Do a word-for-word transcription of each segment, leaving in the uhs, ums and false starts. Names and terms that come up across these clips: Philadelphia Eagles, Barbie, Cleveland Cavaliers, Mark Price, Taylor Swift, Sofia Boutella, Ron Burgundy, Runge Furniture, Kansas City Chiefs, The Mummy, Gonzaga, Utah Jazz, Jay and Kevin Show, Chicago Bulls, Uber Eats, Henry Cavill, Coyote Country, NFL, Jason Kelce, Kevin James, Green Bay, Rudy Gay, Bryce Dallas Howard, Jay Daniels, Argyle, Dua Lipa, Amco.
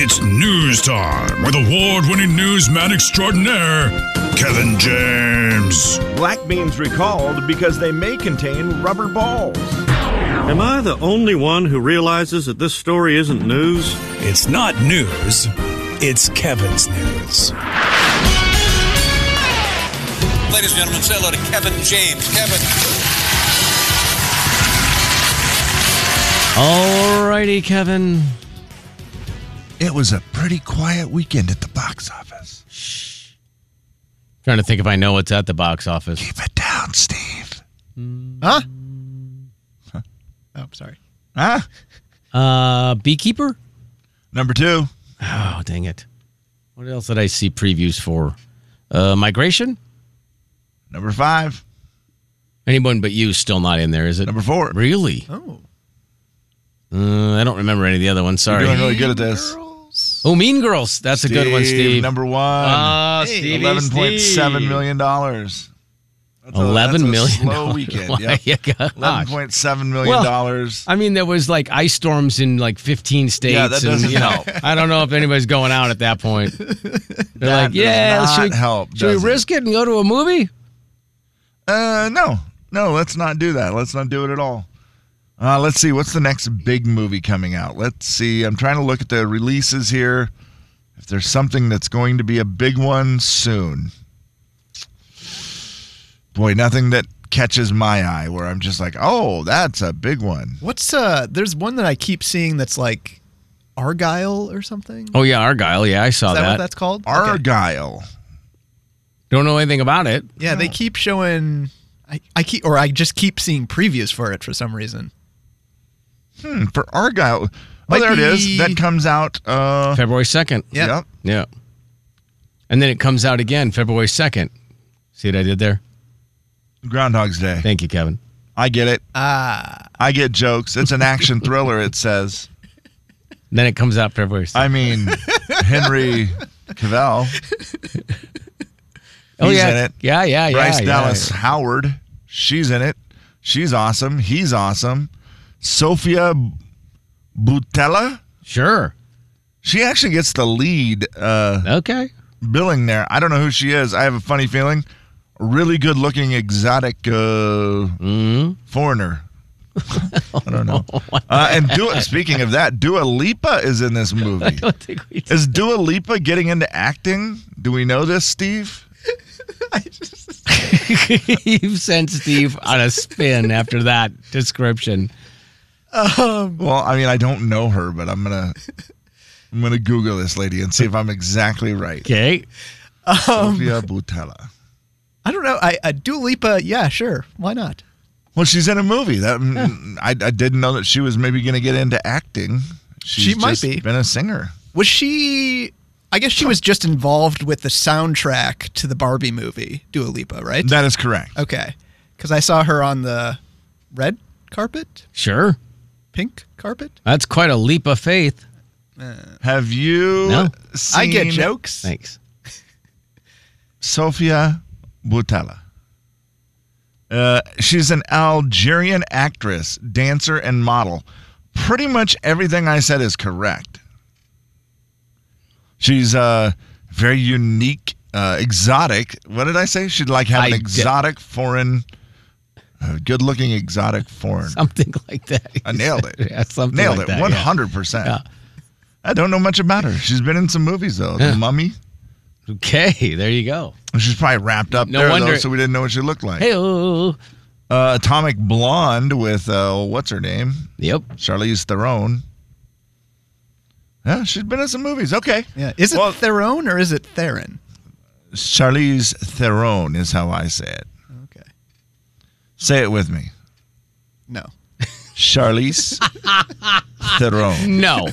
It's news time with award-winning newsman extraordinaire, Kevin James. Black beans recalled because they may contain rubber balls. Am I the only one who realizes that this story isn't news? It's not news. It's Kevin's news. Ladies and gentlemen, say hello to Kevin James. Kevin. Alrighty, Kevin. It was a pretty quiet weekend at the box office. Shh. I'm trying to think if I know what's at the box office. Keep it down, Steve. Mm. Huh? huh? Oh, sorry. Huh? Uh, Beekeeper? Number two. Oh, dang it. What else did I see previews for? Uh, Migration? Number five. Anyone but you still not in there, is it? Number four. Really? Oh. Uh, I don't remember any of the other ones. Sorry. You're doing really good at this. Girls. Oh, Mean Girls. That's Steve, a good one, Steve. Number one. Uh, Stevie, eleven point seven million dollars. That's eleven a, that's a million dollars. Slow weekend. Yep. eleven point seven million dollars. Well, I mean, there was like ice storms in like fifteen states. Yeah, that doesn't and, you know, help. I don't know if anybody's going out at that point. They're that like, yeah, should, we, help, should we risk it and go to a movie? Uh, No. No, let's not do that. Let's not do it at all. Uh, let's see. What's the next big movie coming out? Let's see. I'm trying to look at the releases here. If there's something that's going to be a big one soon. Boy, nothing that catches my eye where I'm just like, oh, that's a big one. What's uh? There's one that I keep seeing that's like Argyle or something. Oh, yeah, Argyle. Yeah, I saw that. Is that, that. what that's called? Argyle. Okay. Don't know anything about it. Yeah, no. They keep showing, I, I keep, or I just keep seeing previews for it for some reason. Hmm, for Argyle. Might oh, there be... it is. That comes out uh... February second. Yep. yep. Yeah. And then it comes out again February second. See what I did there? Groundhog's Day. Thank you, Kevin. I get it. Ah. I get jokes. It's an action thriller, it says. Then it comes out February second. I mean, Henry Cavill. oh, He's yeah. in it. Yeah, yeah, yeah. Bryce yeah, Dallas yeah. Howard. She's in it. She's awesome. He's awesome. Sofia Boutella? Sure. She actually gets the lead uh, okay. billing there. I don't know who she is. I have a funny feeling. Really good-looking, exotic uh, mm-hmm. foreigner. I don't know. Uh, and Dua, speaking of that, Dua Lipa is in this movie. I don't think we did. Is Dua Lipa getting into acting? Do we know this, Steve? I just... You've sent Steve on a spin after that description. Um, well, I mean, I don't know her, but I'm gonna I'm gonna Google this lady and see if I'm exactly right. Okay, um, Sofia Boutella. I don't know. I, I Dua Lipa. Yeah, sure. Why not? Well, she's in a movie. That yeah. I, I didn't know that she was maybe gonna get into acting. She's she might just be. Been a singer. Was she? I guess she was just involved with the soundtrack to the Barbie movie, Dua Lipa, right? That is correct. Okay, because I saw her on the red carpet. Sure. Pink carpet? That's quite a leap of faith. Uh, Have you no. seen... I get jokes. Thanks. Sofia Boutella. Uh, she's an Algerian actress, dancer, and model. Pretty much everything I said is correct. She's uh, very unique, uh, exotic. What did I say? She'd like have an I exotic did. foreign... A good-looking exotic foreign. Something like that. I nailed it. Yeah, something nailed like it. One hundred percent. I don't know much about her. She's been in some movies though. The Mummy. Okay, there you go. She's probably wrapped up no there wonder. though, so we didn't know what she looked like. Hey-oh. Uh, Atomic Blonde with uh, what's her name? Yep. Charlize Theron. Yeah, she's been in some movies. Okay. Yeah. Is it well, Theron or is it Theron? Charlize Theron is how I say it. Say it with me. No. Charlize Theron. No.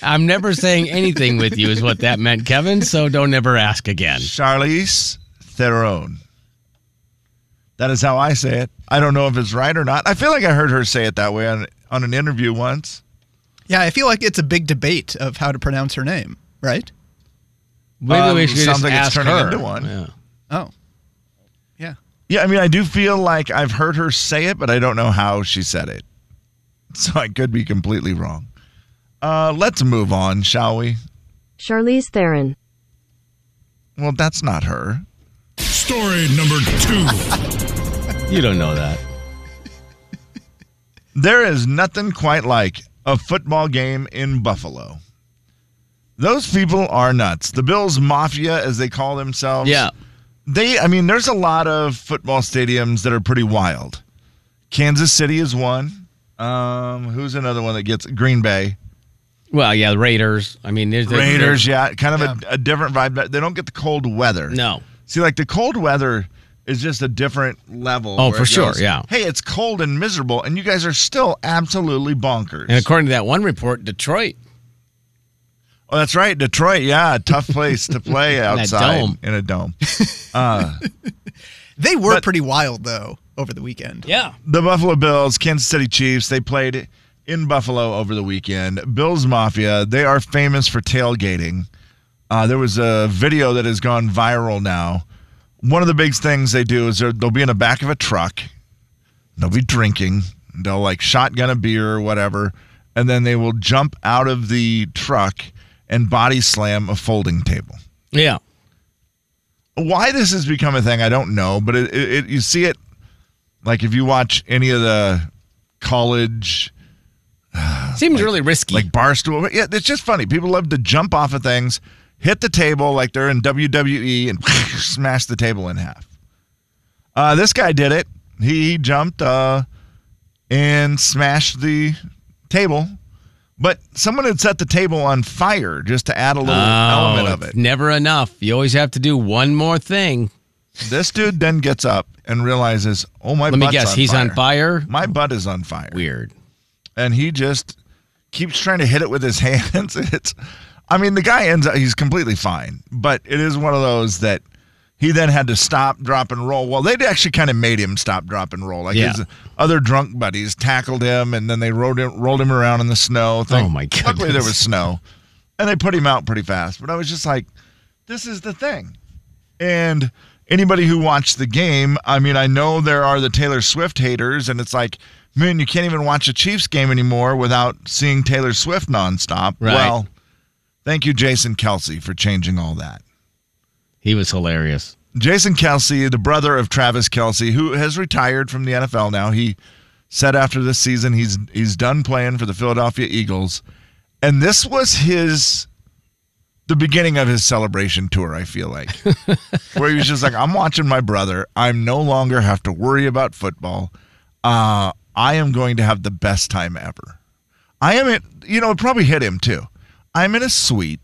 I'm never saying anything with you is what that meant, Kevin, so don't ever ask again. Charlize Theron. That is how I say it. I don't know if it's right or not. I feel like I heard her say it that way on, on an interview once. Yeah, I feel like it's a big debate of how to pronounce her name, right? Maybe um, we should just ask her. Sounds like it's turning into one. Yeah. Oh. Yeah, I mean, I do feel like I've heard her say it, but I don't know how she said it. So I could be completely wrong. Uh, let's move on, shall we? Charlize Theron. Well, that's not her. Story number two. You don't know that. There is nothing quite like a football game in Buffalo. Those people are nuts. The Bills Mafia, as they call themselves. Yeah. They, I mean, there's a lot of football stadiums that are pretty wild. Kansas City is one. Um, who's another one that gets Green Bay? Well, yeah, the Raiders. I mean, there's, there's Raiders. There's, yeah, kind of yeah. A, a different vibe. They don't get the cold weather. No. See, like the cold weather is just a different level. Oh, for sure. Goes, yeah. Hey, it's cold and miserable, and you guys are still absolutely bonkers. And according to that one report, Detroit. Oh, that's right, Detroit. Yeah, tough place to play outside in a dome. In a dome. Uh, they were but, pretty wild though over the weekend. Yeah, the Buffalo Bills, Kansas City Chiefs. They played in Buffalo over the weekend. Bills Mafia. They are famous for tailgating. Uh, there was a video that has gone viral now. One of the big things they do is they'll be in the back of a truck. They'll be drinking. They'll like shotgun a beer or whatever, and then they will jump out of the truck and body slam a folding table. Yeah. Why this has become a thing, I don't know, but it, it, it you see it, like if you watch any of the college. Seems like, really risky. Like Barstool. Yeah, it's just funny. People love to jump off of things, hit the table like they're in W W E, and smash the table in half. Uh, this guy did it. He jumped uh, and smashed the table. But someone had set the table on fire just to add a little oh, element of it. Never enough. You always have to do one more thing. This dude then gets up and realizes, oh, my butt's on fire. Let me guess, he's on fire? My butt is on fire. Weird. And he just keeps trying to hit it with his hands. It's, I mean, the guy ends up, he's completely fine. But it is one of those that he then had to stop, drop, and roll. Well, they actually kind of made him stop, drop, and roll. Like yeah. his other drunk buddies tackled him, and then they rolled him, rolled him around in the snow. Thank, oh, my God. Luckily, there was snow. And they put him out pretty fast. But I was just like, this is the thing. And anybody who watched the game, I mean, I know there are the Taylor Swift haters, and it's like, man, you can't even watch a Chiefs game anymore without seeing Taylor Swift nonstop. Right. Well, thank you, Jason Kelce, for changing all that. He was hilarious. Jason Kelce, the brother of Travis Kelsey, who has retired from the N F L now. He said after this season he's he's done playing for the Philadelphia Eagles. And this was his the beginning of his celebration tour, I feel like. Where he was just like, I'm watching my brother. I no longer have to worry about football. Uh I am going to have the best time ever. I am at, you know, it probably hit him too. I'm in a suite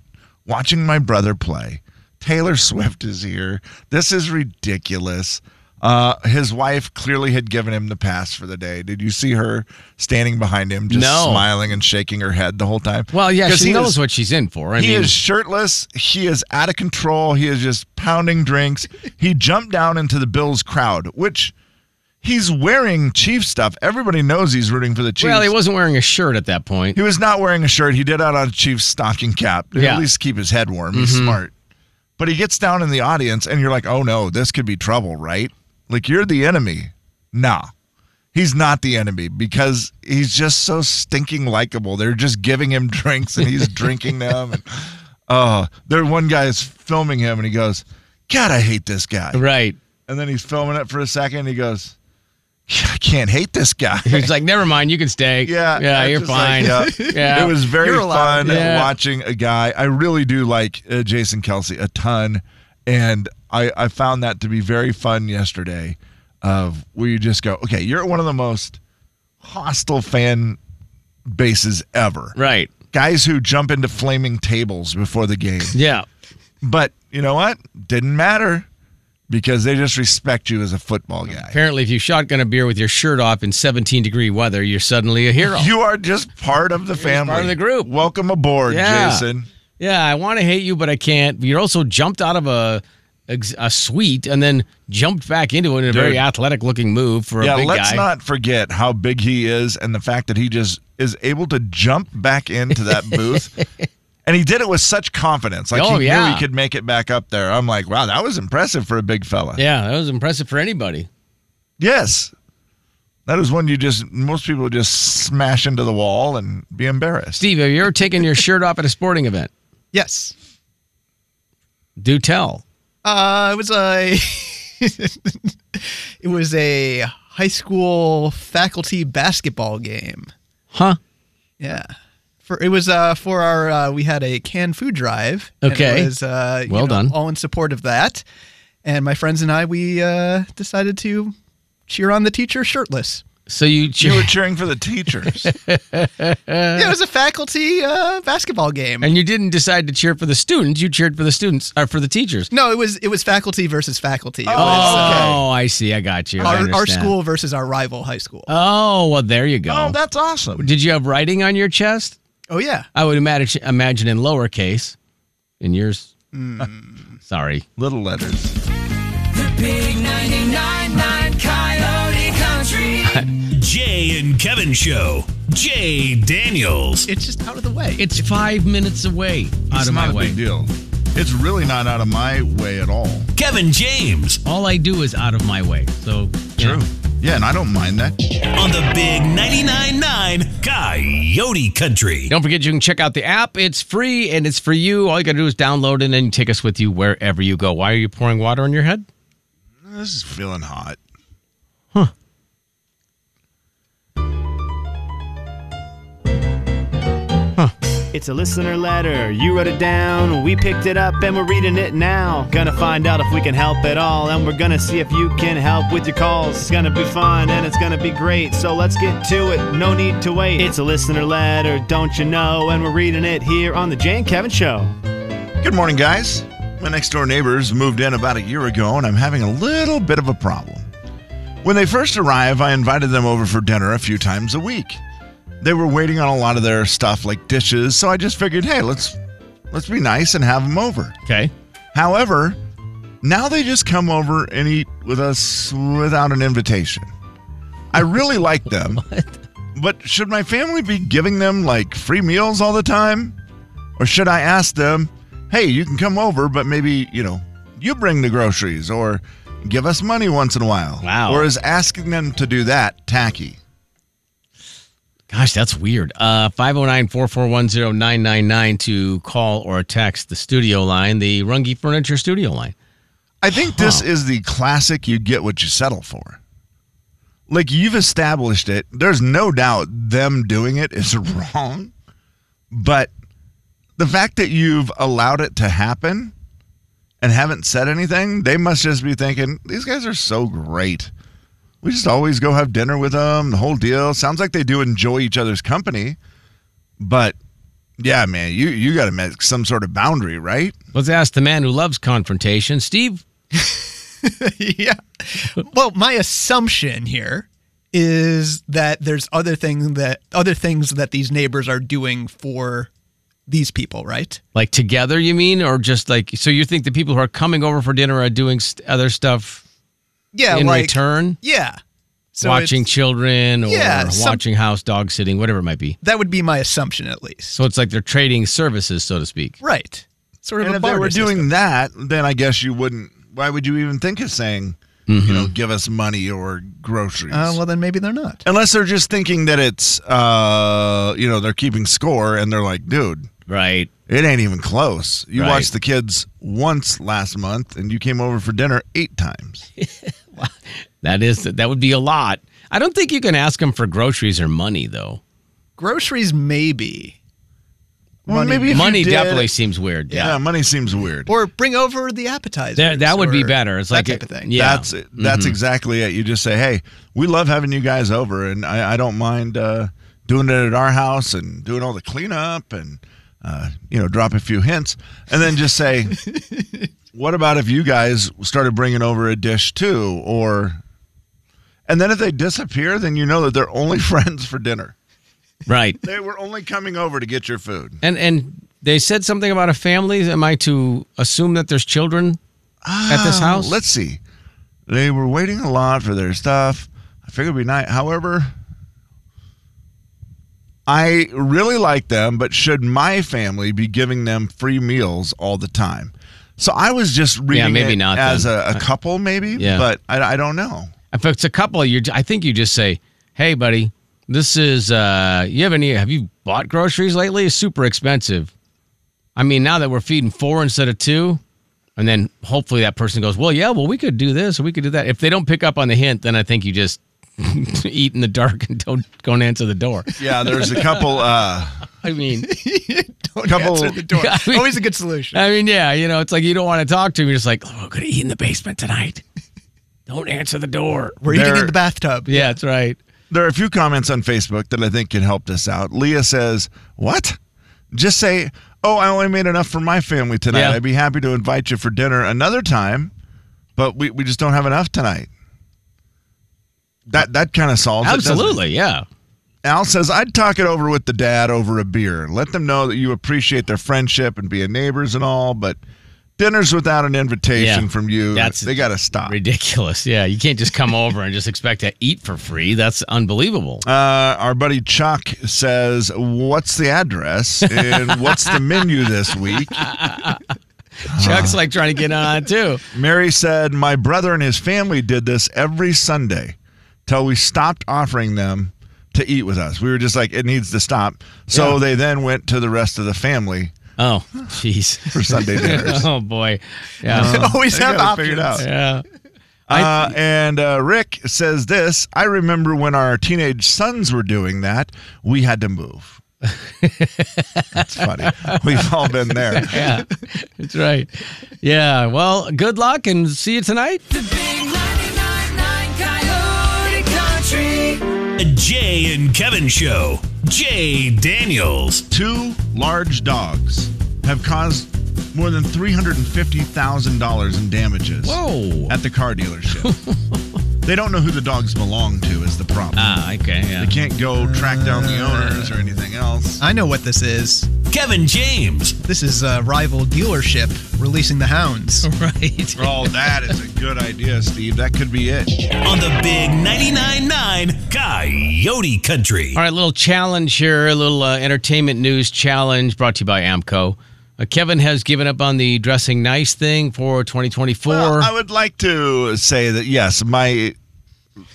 watching my brother play. Taylor Swift is here. This is ridiculous. Uh, his wife clearly had given him the pass for the day. Did you see her standing behind him just no. smiling and shaking her head the whole time? Well, yeah, she knows is, what she's in for. I he mean. is shirtless. He is out of control. He is just pounding drinks. He jumped down into the Bills crowd, which... He's wearing Chiefs stuff. Everybody knows he's rooting for the Chiefs. Well, he wasn't wearing a shirt at that point. He was not wearing a shirt. He did out on a Chiefs stocking cap to yeah. at least keep his head warm. He's mm-hmm. smart. But he gets down in the audience, and you're like, oh, no, this could be trouble, right? Like, you're the enemy. Nah, he's not the enemy because he's just so stinking likable. They're just giving him drinks, and he's drinking them. And uh, there, one guy is filming him, and he goes, God, I hate this guy. Right. And then he's filming it for a second, and he goes, I can't hate this guy. He's like, never mind, you can stay. Yeah, yeah, you're fine. Like, yeah. yeah, it was very fun yeah. watching a guy. I really do like uh, Jason Kelce a ton, and I, I found that to be very fun yesterday. Of where you just go, okay, you're one of the most hostile fan bases ever, right? Guys who jump into flaming tables before the game. Yeah, but you know what? Didn't matter. Because they just respect you as a football guy. Apparently, if you shotgun a beer with your shirt off in seventeen-degree weather, you're suddenly a hero. You are just part of the you're family. Part of the group. Welcome aboard, yeah. Jason. Yeah, I want to hate you, but I can't. You also jumped out of a a suite and then jumped back into it in a Dude. very athletic-looking move for yeah, a big guy. Yeah, let's not forget how big he is and the fact that he just is able to jump back into that booth. And he did it with such confidence. Like, oh, he yeah. knew he could make it back up there. I'm like, wow, that was impressive for a big fella. Yeah, that was impressive for anybody. Yes. That is one you just, most people just smash into the wall and be embarrassed. Steve, have you ever taken your shirt off at a sporting event? Yes. Do tell. Uh, it was a, it was a high school faculty basketball game. Huh? Yeah. For it was uh for our uh, we had a canned food drive. Okay. And it was, uh, well you know, done. All in support of that, and my friends and I we uh, decided to cheer on the teacher shirtless. So you che- you were cheering for the teachers. Yeah, it was a faculty uh, basketball game, and you didn't decide to cheer for the students. You cheered for the students or for the teachers. No, it was it was faculty versus faculty. It oh, was, okay. I see. I got you. Our, I our school versus our rival high school. Oh, well, there you go. Oh, that's awesome. Did you have writing on your chest? Oh yeah, I would imagine imagine in lowercase. In yours, mm. Sorry, little letters. The big ninety-nine point nine Coyote Country. Jay and Kevin Show. Jay Daniels. It's just out of the way. It's five minutes away. Out of my way. It's not a big deal. It's really not out of my way at all. Kevin James. All I do is out of my way. So true. Yeah. Yeah, and I don't mind that. On the big ninety-nine point nine Coyote Country. Don't forget you can check out the app. It's free and it's for you. All you got to do is download it and then take us with you wherever you go. Why are you pouring water on your head? This is feeling hot. Huh. Huh. It's a listener letter. You wrote it down. We picked it up and we're reading it now. Gonna find out if we can help at all. And we're gonna see if you can help with your calls. It's gonna be fun and it's gonna be great. So let's get to it. No need to wait. It's a listener letter, don't you know? And we're reading it here on the Jay and Kevin Show. Good morning, guys. My next door neighbors moved in about a year ago and I'm having a little bit of a problem. When they first arrived, I invited them over for dinner a few times a week. They were waiting on a lot of their stuff like dishes, so I just figured, hey, let's let's be nice and have them over. Okay. However, now they just come over and eat with us without an invitation. I really like them, what? But should my family be giving them like free meals all the time? Or should I ask them, hey, you can come over, but maybe, you know, you bring the groceries or give us money once in a while? Wow. Or is asking them to do that tacky? Gosh, that's weird. Uh, five oh nine, four four one, oh nine nine nine to call or text the studio line, the Runge Furniture studio line. I think this wow. is the classic you get what you settle for. Like, you've established it. There's no doubt them doing it is wrong. But the fact that you've allowed it to happen and haven't said anything, they must just be thinking, these guys are so great. We just always go have dinner with them, the whole deal. Sounds like they do enjoy each other's company. But, yeah, man, you, you got to make some sort of boundary, right? Let's ask the man who loves confrontation. Steve? Yeah. Well, my assumption here is that there's other thing that other things that these neighbors are doing for these people, right? Like together, you mean? Or just like, so you think the people who are coming over for dinner are doing st- other stuff? Yeah, in like, return? Yeah. So watching children or yeah, some, watching house, dog sitting, whatever it might be. That would be my assumption at least. So it's like they're trading services, so to speak. Right. Sort of and a if they were system. doing that, then I guess you wouldn't, why would you even think of saying, mm-hmm. you know, give us money or groceries? Uh, well, then maybe they're not. Unless they're just thinking that it's, uh, you know, they're keeping score and they're like, dude. Right. It ain't even close. You right. watched the kids once last month, and you came over for dinner eight times. that is that would be a lot. I don't think you can ask them for groceries or money, though. Groceries, maybe. Well, money maybe if money you did, definitely seems weird. Yeah. yeah, money seems weird. Or bring over the appetizers. There, that would be better. It's like that type it, of thing. Yeah, that's mm-hmm. that's exactly it. You just say, "Hey, we love having you guys over, and I, I don't mind uh, doing it at our house and doing all the cleanup and." Uh, you know, drop a few hints, and then just say, what about if you guys started bringing over a dish too? Or, and then if they disappear, then you know that they're only friends for dinner. Right. They were only coming over to get your food. And and they said something about a family. Am I to assume that there's children uh, at this house? Let's see. They were waiting a lot for their stuff. I figured it'd be nice. However, I really like them, but should my family be giving them free meals all the time? So I was just reading yeah, maybe it not, as a, a couple, maybe, yeah. but I, I don't know. If it's a couple, you I think you just say, hey, buddy, this is, uh, you have any, have you bought groceries lately? It's super expensive. I mean, now that we're feeding four instead of two, and then hopefully that person goes, well, yeah, well, we could do this or we could do that. If they don't pick up on the hint, then I think you just eat in the dark and don't go and answer the door. Yeah, there's a couple. Uh, I mean, don't couple, answer the door. I mean, always a good solution. I mean, yeah, you know, it's like you don't want to talk to him. You're just like, oh, I'm going to eat in the basement tonight. Don't answer the door. We're there, eating in the bathtub. Yeah, yeah, that's right. There are a few comments on Facebook that I think can help us out. Leah says, what? Just say, oh, I only made enough for my family tonight. Yeah. I'd be happy to invite you for dinner another time, but we, we just don't have enough tonight. That that kind of solves it. Absolutely, yeah. Al says, I'd talk it over with the dad over a beer. Let them know that you appreciate their friendship and being neighbors and all, but dinners without an invitation yeah, from you, that's they got to stop. Ridiculous, yeah. You can't just come over and just expect to eat for free. That's unbelievable. Uh, our buddy Chuck says, what's the address and what's the menu this week? Chuck's like trying to get on too. Mary said, my brother and his family did this every Sunday till we stopped offering them to eat with us. We were just like, it needs to stop. So yeah. They then went to the rest of the family. Oh, jeez. For Sunday dinners. Oh, boy. Yeah. Always have options. Figured out. Yeah. Uh, and uh, Rick says this, I remember when our teenage sons were doing that, we had to move. That's funny. We've all been there. Yeah, that's right. Yeah, well, good luck and see you tonight. The big ninety-nine point nine Coyote Country. The Jay and Kevin Show. Jay Daniels. Two large dogs have caused more than three hundred fifty thousand dollars in damages Whoa. At the car dealership. They don't know who the dogs belong to is the problem. Ah, okay. Yeah. They can't go track down the owners or anything else. I know what this is. Kevin James. This is a rival dealership releasing the hounds. Right. Oh, that is a good idea, Steve. That could be it. On the big ninety-nine point nine Coyote Country. All right, a little challenge here, a little uh, entertainment news challenge brought to you by Amco. Uh, Kevin has given up on the dressing nice thing for twenty twenty-four. Well, I would like to say that, yes, my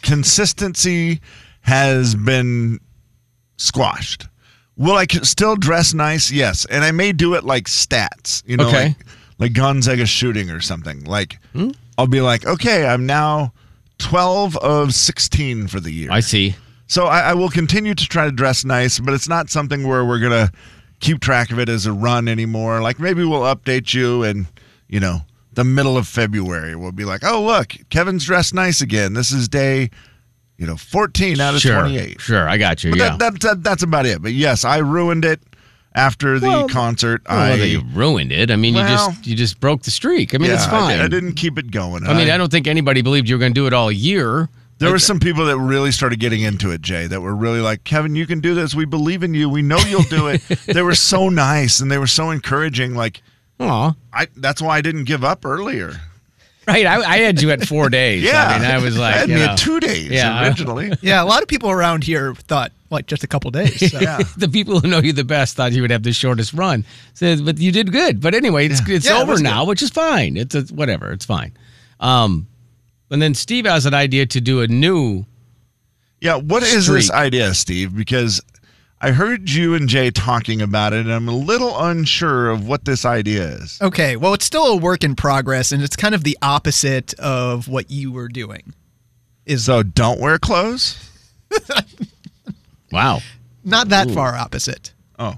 consistency has been squashed. Will I still dress nice? Yes. And I may do it like stats, you know, okay. like, like Gonzaga shooting or something. Like, hmm? I'll be like, okay, I'm now twelve of sixteen for the year. I see. So I, I will continue to try to dress nice, but it's not something where we're going to keep track of it as a run anymore. Like maybe we'll update you and, you know, the middle of February we'll be like, oh, look, Kevin's dressed nice again. This is day, you know, fourteen out of sure, twenty-eight. Sure, I got you, but yeah. That, that, that, that's about it. But yes, I ruined it after the well, concert. Well, I, you ruined it. I mean, well, you just you just broke the streak. I mean, yeah, it's fine. I, I didn't keep it going. I, I mean, I don't think anybody believed you were going to do it all year. There were some people that really started getting into it, Jay, that were really like, Kevin, you can do this. We believe in you. We know you'll do it. They were so nice, and they were so encouraging. Like, aw. I, that's why I didn't give up earlier. Right. I, I had you at four days. Yeah. I mean, I was like, I had you me know, at two days yeah, originally. Yeah. A lot of people around here thought, like, just a couple days. So. Yeah. The people who know you the best thought you would have the shortest run. So, but you did good. But anyway, it's, yeah. it's yeah, over it now, good. Which is fine. It's a, whatever. It's fine. Um, And then Steve has an idea to do a new Yeah, what streak. Is this idea, Steve? Because I heard you and Jay talking about it, and I'm a little unsure of what this idea is. Okay, well, it's still a work in progress, and it's kind of the opposite of what you were doing. Is So don't wear clothes? Wow. Not that Ooh. Far opposite. Oh.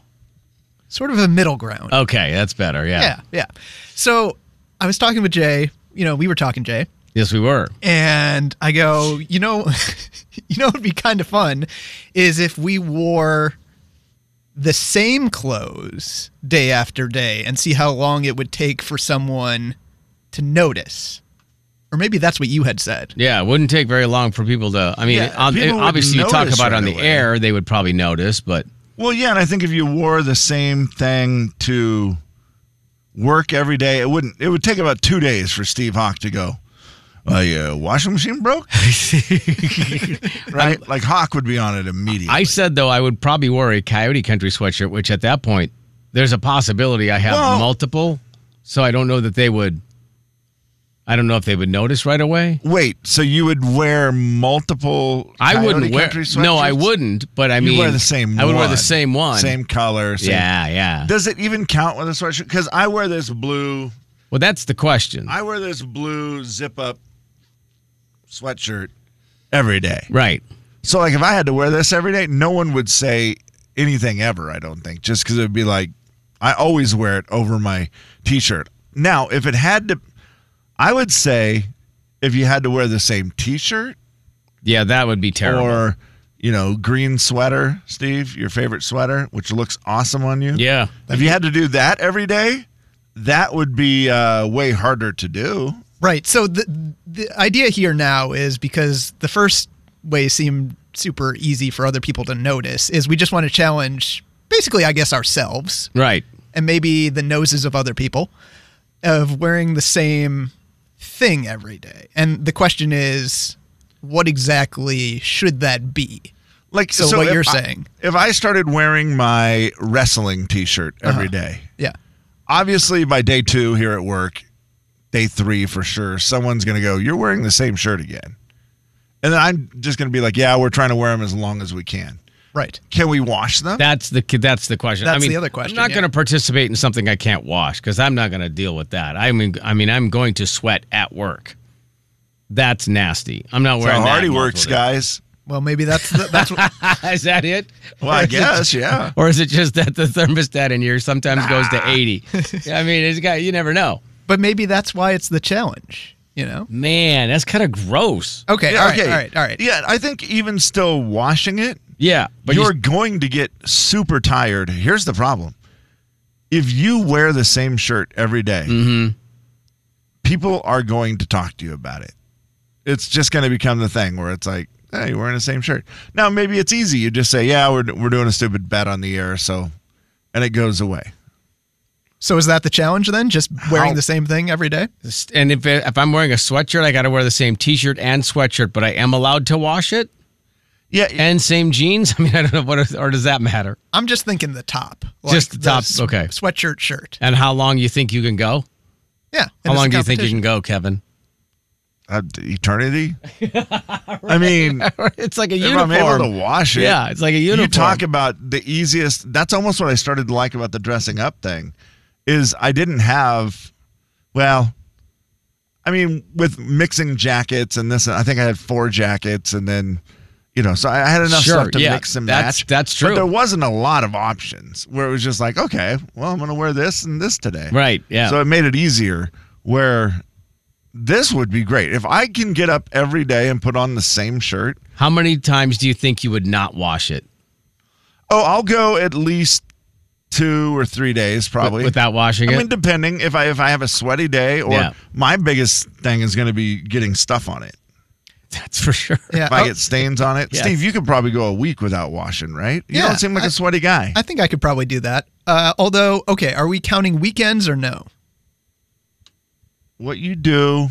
Sort of a middle ground. Okay, that's better, yeah. Yeah, yeah. So I was talking with Jay. You know, we were talking, Jay. Yes, we were. And I go, you know, you know, it'd be kind of fun is if we wore the same clothes day after day and see how long it would take for someone to notice. Or maybe that's what you had said. Yeah, it wouldn't take very long for people to, I mean, yeah, ob- obviously you talk about right it on the away. Air, they would probably notice, but. Well, yeah, and I think if you wore the same thing to work every day, it wouldn't, it would take about two days for Steve Hawk to go. My uh, washing machine broke? Right? Like Hawk would be on it immediately. I said, though, I would probably wear a Coyote Country sweatshirt, which at that point, there's a possibility I have well, multiple, so I don't know that they would. I don't know if they would notice right away. Wait, so you would wear multiple I Coyote wouldn't wear, Country sweatshirts? No, I wouldn't, but I mean. You wear the same one. I would wear the same one. Same color. Same. Yeah, yeah. Does it even count with a sweatshirt? Because I wear this blue. Well, that's the question. I wear this blue zip-up sweatshirt every day. Right. So, like, if I had to wear this every day, no one would say anything ever, I don't think, just because it would be like, I always wear it over my T-shirt. Now, if it had to. I would say if you had to wear the same T-shirt. Yeah, that would be terrible. Or, you know, green sweater, Steve, your favorite sweater, which looks awesome on you. Yeah. If you had to do that every day, that would be uh, way harder to do. Right. So the, the idea here now is because the first way seemed super easy for other people to notice is we just want to challenge basically, I guess, ourselves. Right. And maybe the noses of other people of wearing the same thing every day. And the question is, what exactly should that be? Like, so, so what you're I, saying. If I started wearing my wrestling T-shirt every uh-huh. day. Yeah. Obviously, by day two here at work, day three for sure, someone's going to go, you're wearing the same shirt again. And then I'm just going to be like, yeah, we're trying to wear them as long as we can. Right. Can we wash them? That's the that's the question. That's I mean, the other question. I'm not yeah. going to participate in something I can't wash because I'm not going to deal with that. I mean, I mean, I'm going to sweat at work. That's nasty. I'm not wearing so that. Hardy works, guys. Well, maybe that's the, that's what... Is that it? Well, I guess, it, yeah. Or is it just that the thermostat in here sometimes ah. goes to eighty? I mean, it's got, you never know. But maybe that's why it's the challenge. You know? Man, that's kind of gross. Okay, yeah, all right, okay, all right, all right. Yeah, I think even still washing it, yeah, but you're you... going to get super tired. Here's the problem. If you wear the same shirt every day, mm-hmm. people are going to talk to you about it. It's just going to become the thing where it's like, hey, you're wearing the same shirt. Now, maybe it's easy. You just say, yeah, we're, we're doing a stupid bet on the air, so, and it goes away. So is that the challenge then? Just wearing How? the same thing every day? And if if I'm wearing a sweatshirt, I got to wear the same T-shirt and sweatshirt, but I am allowed to wash it? Yeah. And same jeans? I mean, I don't know, what, or does that matter? I'm just thinking the top. Like just the top, the okay. Sweatshirt shirt. And how long you think you can go? Yeah. How long do you think you can go, Kevin? Uh, eternity? Right. I mean, it's like a uniform. If I'm able to wash it. Yeah, it's like a uniform. You talk about the easiest. That's almost what I started to like about the dressing up thing. Is I didn't have, well, I mean, with mixing jackets and this, I think I had four jackets and then, you know, so I had enough sure, stuff to yeah, mix and that's, match. That's true. But there wasn't a lot of options where it was just like, okay, well, I'm going to wear this and this today. Right, yeah. So it made it easier where this would be great. If I can get up every day and put on the same shirt. How many times do you think you would not wash it? Oh, I'll go at least Two or three days, probably. Without washing it? I mean, depending. If I if I have a sweaty day, or yeah. my biggest thing is going to be getting stuff on it. That's for sure. Yeah. If I oh. get stains on it. Yes. Steve, you could probably go a week without washing, right? You yeah, don't seem like I, a sweaty guy. I think I could probably do that. Uh, although, okay, are we counting weekends or no? What you do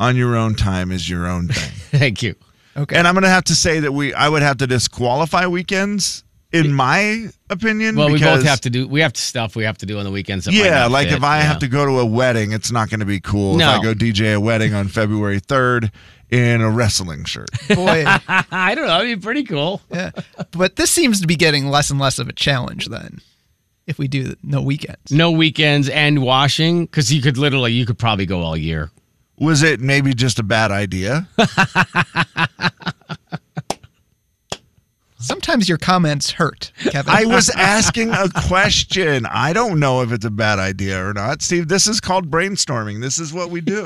on your own time is your own thing. Thank you. Okay. And I'm going to have to say that we. I would have to disqualify weekends. In my opinion, well, we both have to do. We have to stuff we have to do on the weekends. Yeah, like fit, if I yeah. have to go to a wedding, it's not going to be cool. No. If I go D J a wedding on February third in a wrestling shirt, boy, I don't know, it'd be pretty cool. Yeah, but this seems to be getting less and less of a challenge then. If we do no weekends, no weekends and washing, because you could literally, you could probably go all year. Was it maybe just a bad idea? Sometimes your comments hurt, Kevin. I was asking a question. I don't know if it's a bad idea or not. Steve, this is called brainstorming. This is what we do.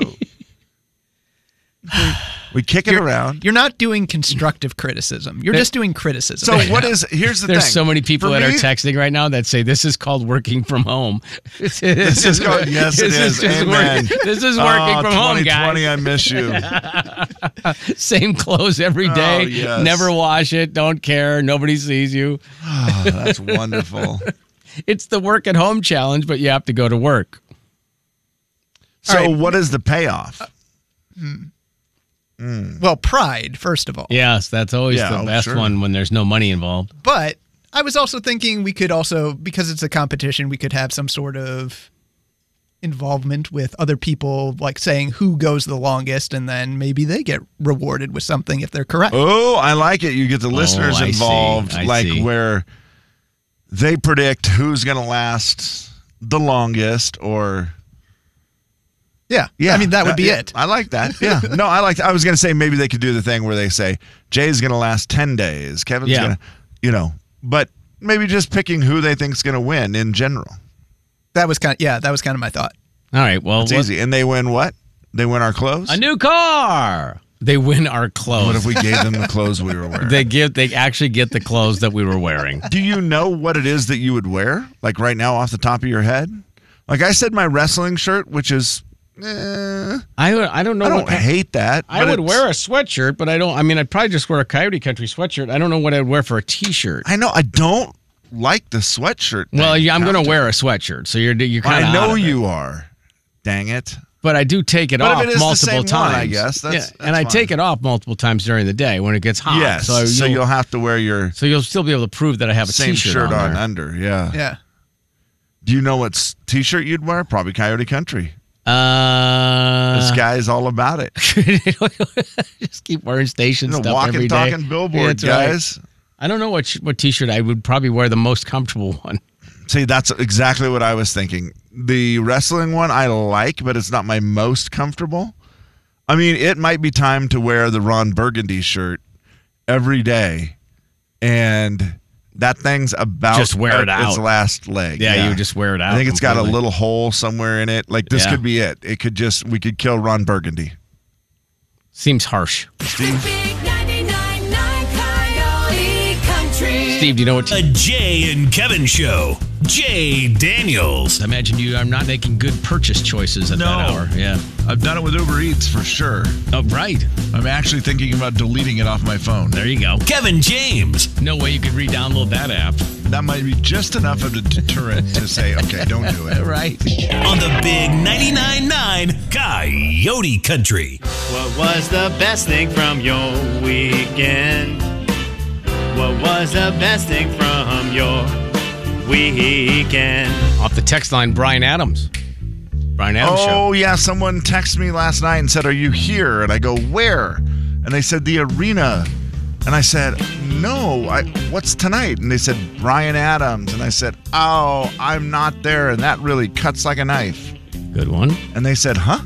we, we kick it you're, around. You're not doing constructive criticism. You're there, just doing criticism. So what is, here's the There's thing. There's so many people For that me, are texting right now that say, this is called working from home. this, this is called, yes this it is, is amen. Work, this is working oh, from home, guys. twenty twenty, I miss you. Same clothes every day. Oh, yes. Never wash it. Don't care. Nobody sees you. Oh, that's wonderful. It's the work at home challenge, but you have to go to work. So right. What is the payoff? Uh, hmm. Mm. Well, pride, first of all. Yes, that's always yeah, the best sure. one when there's no money involved. But I was also thinking we could also, because it's a competition, we could have some sort of involvement with other people, like saying who goes the longest, and then maybe they get rewarded with something if they're correct. Oh, I like it. You get the listeners oh, I involved, see. I like see. Where they predict who's going to last the longest, or... Yeah. yeah, I mean, that would be uh, yeah. it. I like that. Yeah. No, I like that. I was going to say maybe they could do the thing where they say, Jay's going to last ten days. Kevin's yeah. going to, you know, but maybe just picking who they think's going to win in general. That was kind of, yeah, that was kind of my thought. All right. Well, it's easy. And they win what? They win our clothes? A new car. They win our clothes. What if we gave them the clothes we were wearing? They give. They actually get the clothes that we were wearing. Do you know what it is that you would wear? Like right now off the top of your head? Like I said, my wrestling shirt, which is... Eh, I I don't know. I don't what, hate that. I would wear a sweatshirt, but I don't. I mean, I'd probably just wear a Coyote Country sweatshirt. I don't know what I'd wear for a T-shirt. I know. I don't like the sweatshirt. Well, yeah, I'm going to wear a sweatshirt, so you're you kind of. I know you are. Dang it! But I do take it but off it multiple times. One, I guess. That's, yeah, that's and fine. I take it off multiple times during the day when it gets hot. Yes. So you'll, so you'll have to wear your. So you'll still be able to prove that I have a same T-shirt shirt on, on under. Yeah. Yeah. Do you know what T-shirt you'd wear? Probably Coyote Country. Uh, this guy's all about it. Just keep wearing station you know, stuff walking, every day. Walking, talking billboard, yeah, guys. Right. I don't know what what T-shirt I would probably wear. The most comfortable one. See, that's exactly what I was thinking. The wrestling one I like, but it's not my most comfortable. I mean, it might be time to wear the Ron Burgundy shirt every day, and that thing's about just wear it out. Its last leg. Yeah, yeah, you would just wear it out. I think it's completely. Got a little hole somewhere in it. Like, this yeah. could be it. It could just, we could kill Ron Burgundy. Seems harsh. Steve? Steve, do you know what? A Jay and Kevin Show. Jay Daniels. I imagine you are not making good purchase choices at no. that hour. Yeah. I've done it with Uber Eats for sure. Oh, right. I'm actually thinking about deleting it off my phone. There you go. Kevin James. No way you could re-download that app. That might be just enough of a deterrent to say, okay, don't do it. Right. On the big ninety-nine point nine Coyote Country. What was the best thing from your weekend? What was the best thing from your weekend? Off the text line, Bryan Adams. Bryan Adams oh, Show. Oh, yeah. Someone texted me last night and said, are you here? And I go, where? And they said, the arena. And I said, no. I, what's tonight? And they said, Bryan Adams. And I said, oh, I'm not there. And that really cuts like a knife. Good one. And they said, huh?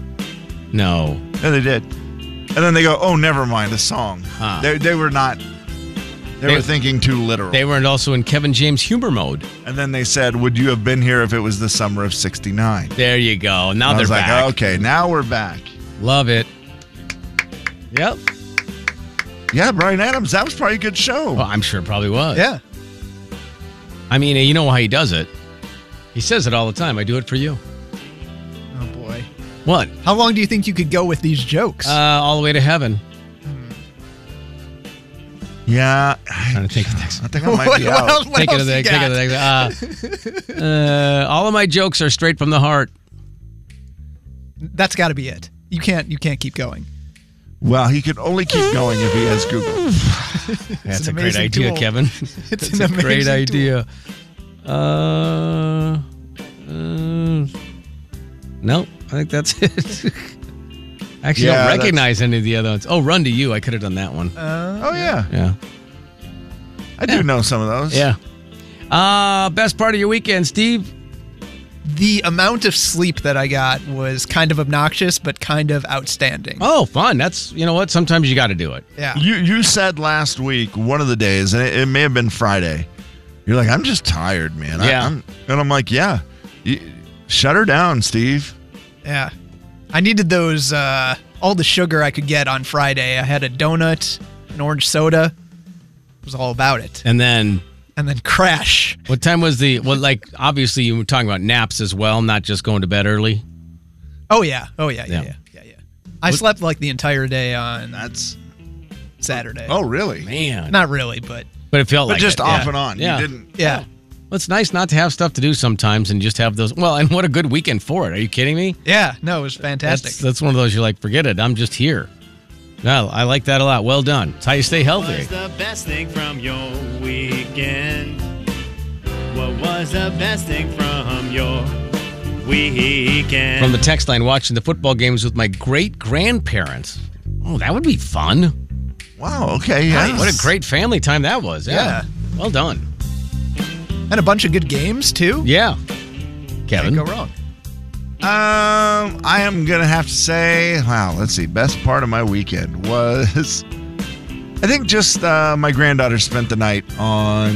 No. And they did. And then they go, oh, never mind. A song. Huh. They, they were not... They, they were thinking too literal. They were also in Kevin James humor mode. And then they said, would you have been here if it was the summer of sixty-nine? There you go. Now and they're I was back. Like, okay, now we're back. Love it. Yep. Yeah, Bryan Adams, that was probably a good show. Well, I'm sure it probably was. Yeah. I mean, you know how he does it. He says it all the time. I do it for you. Oh, boy. What? How long do you think you could go with these jokes? Uh, all the way to heaven. Yeah, I'm trying to think of the next. I think I might be what, out. What think of the next. Think of the next. Uh, uh, all of my jokes are straight from the heart. That's got to be it. You can't. You can't keep going. Well, he can only keep going if he has Google. That's a great idea, tool. Kevin. It's That's an a amazing great idea. Tool. Uh, uh, no, I think that's it. I actually yeah, don't recognize any of the other ones. Oh, Run to You. I could have done that one. Uh, oh, yeah. Yeah. I do yeah. know some of those. Yeah. Uh, best part of your weekend, Steve? The amount of sleep that I got was kind of obnoxious, but kind of outstanding. Oh, fun. That's, you know what? Sometimes you got to do it. Yeah. You, you said last week, one of the days, and it, it may have been Friday, you're like, I'm just tired, man. Yeah. I, I'm, and I'm like, yeah. You, shut her down, Steve. Yeah. I needed those, uh, all the sugar I could get on Friday. I had a donut, an orange soda. It was all about it. And then? And then crash. What time was the, well, like, obviously you were talking about naps as well, not just going to bed early. Oh, yeah. Oh, yeah, yeah, yeah, yeah, yeah. yeah. I what? slept like the entire day on That's Saturday. Oh, really? Man. Not really, but. But it felt but like just it. off yeah. and on. Yeah. You didn't. Yeah. yeah. Well, it's nice not to have stuff to do sometimes and just have those. Well, and what a good weekend for it. Are you kidding me? Yeah. No, it was fantastic. That's, that's one of those you're like, forget it. I'm just here. No, I like that a lot. Well done. It's how you stay healthy. What was the best thing from your weekend? What was the best thing from your weekend. From the text line, watching the football games with my great-grandparents. Oh, that would be fun. Wow, okay. Nice. Yes. What a great family time that was. Yeah. yeah. Well done. And a bunch of good games, too. Yeah. Kevin. Can't go wrong. Um, I am going to have to say, wow, let's see. Best part of my weekend was, I think just uh, my granddaughter spent the night on,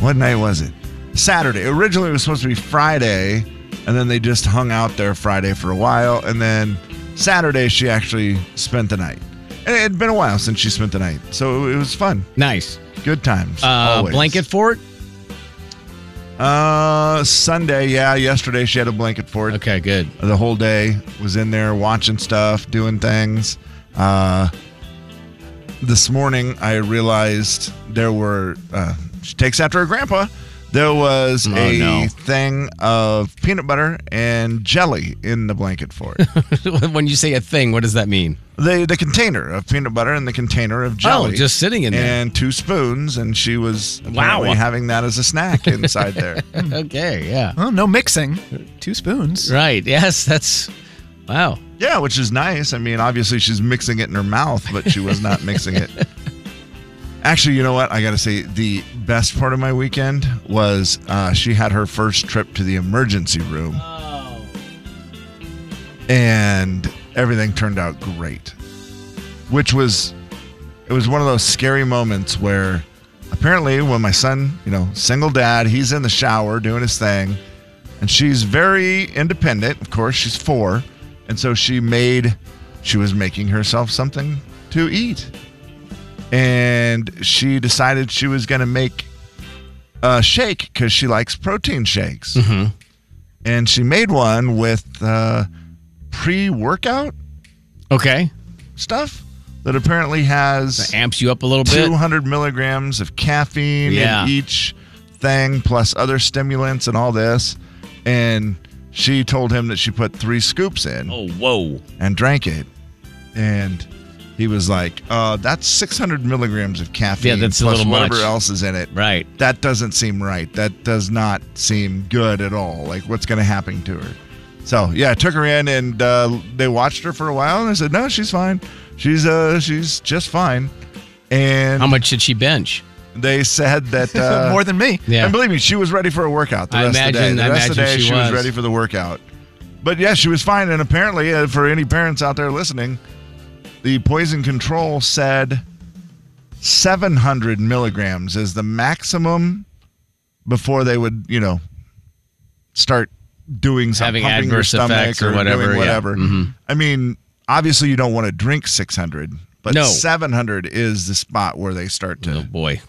what night was it? Saturday. Originally, it was supposed to be Friday, and then they just hung out there Friday for a while, and then Saturday, she actually spent the night. And it had been a while since she spent the night, so it was fun. Nice. Good times. Uh, always. Blanket fort? Uh, Sunday, yeah. Yesterday, she had a blanket fort. Okay, good. The whole day was in there watching stuff, doing things. Uh, this morning, I realized there were, uh, she takes after her grandpa, there was oh, a no. thing of peanut butter and jelly in the blanket fort. When you say a thing, what does that mean? The the container of peanut butter and the container of jelly. Oh, just sitting in there. And two spoons, and she was wow. having that as a snack inside there. Okay, yeah. Well, no mixing. Two spoons. Right, yes, that's, wow. Yeah, which is nice. I mean, obviously she's mixing it in her mouth, but she was not mixing it. Actually, you know what? I got to say, the best part of my weekend was uh, she had her first trip to the emergency room. Oh. And everything turned out great. Which was, it was one of those scary moments where apparently when my son, you know, single dad, he's in the shower doing his thing. And she's very independent. Of course, she's four. And so she made, she was making herself something to eat. And she decided she was going to make a shake because she likes protein shakes. Mm-hmm. And she made one with uh, pre-workout okay. stuff that apparently has... That amps you up a little bit. two hundred milligrams of caffeine yeah. in each thing, plus other stimulants and all this. And she told him that she put three scoops in. Oh, whoa. And drank it. And... He was like, uh, that's six hundred milligrams of caffeine. Yeah, that's a little much. Plus whatever else is in it. Right. That doesn't seem right. That does not seem good at all. Like, what's going to happen to her? So, yeah, I took her in, and uh, they watched her for a while, and I said, no, she's fine. She's uh, she's just fine. And how much did she bench? They said that... Uh, more than me. Yeah. And believe me, she was ready for a workout the I rest imagine, of the day. The I rest of the day, she, she was. was ready for the workout. But, yeah, she was fine, and apparently, uh, for any parents out there listening... The poison control said seven hundred milligrams is the maximum before they would, you know, start doing something. Having adverse effects or, or whatever. whatever. Yeah. Mm-hmm. I mean, obviously you don't want to drink six hundred, but no. seven hundred is the spot where they start to. Oh, boy.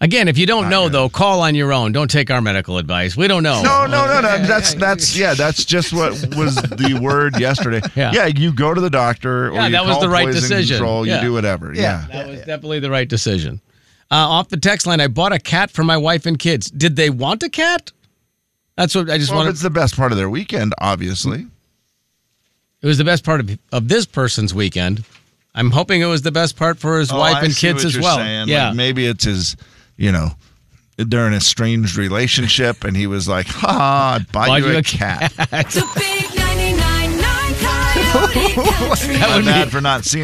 Again, if you don't Not know, good. though, call on your own. Don't take our medical advice. We don't know. No, no, no, no. That's, that's yeah, that's just what was the word yesterday. Yeah, yeah you go to the doctor or yeah, you that call was the right poison decision. control. Yeah. You do whatever. Yeah. yeah. That was definitely the right decision. Uh, off the text line, I bought a cat for my wife and kids. Did they want a cat? That's what I just well, wanted. It's the best part of their weekend, obviously. It was the best part of, of this person's weekend. I'm hoping it was the best part for his oh, wife I and see kids what as you're well. Saying. Yeah, like maybe it's his... You know, they're in a strange relationship, and he was like, ha, I bought you a, a cat. cat. It's a big ninety-nine point nine Coyote Country. That would be bad for not seeing